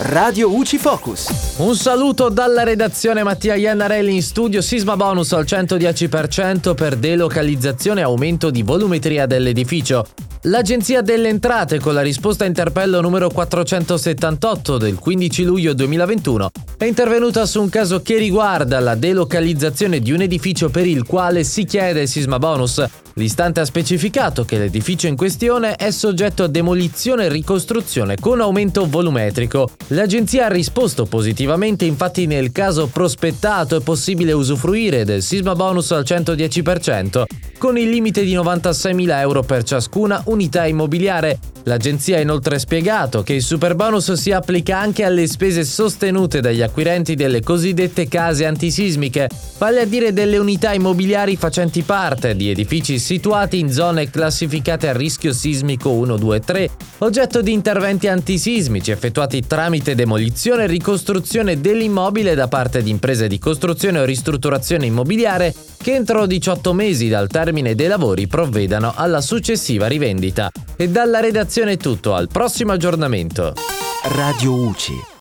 Radio Uci Focus. Un saluto dalla redazione Mattia Iannarelli in studio. Sismabonus al 110% per delocalizzazione e aumento di volumetria dell'edificio. L'Agenzia delle Entrate con la risposta a interpello numero 478 del 15 luglio 2021 è intervenuta su un caso che riguarda la delocalizzazione di un edificio per il quale si chiede il sismabonus. L'istante ha specificato che l'edificio in questione è soggetto a demolizione e ricostruzione con aumento volumetrico. L'agenzia ha risposto positivamente, infatti nel caso prospettato è possibile usufruire del sismabonus al 110%, con il limite di 96.000 euro per ciascuna unità immobiliare. L'agenzia ha inoltre spiegato che il superbonus si applica anche alle spese sostenute dagli acquirenti delle cosiddette case antisismiche, vale a dire delle unità immobiliari facenti parte di edifici situati in zone classificate a rischio sismico 1, 2, 3, oggetto di interventi antisismici effettuati tramite demolizione e ricostruzione dell'immobile da parte di imprese di costruzione o ristrutturazione immobiliare che entro 18 mesi dal termine dei lavori provvedano alla successiva rivendita. E dalla redazione è tutto, al prossimo aggiornamento. Radio Uci.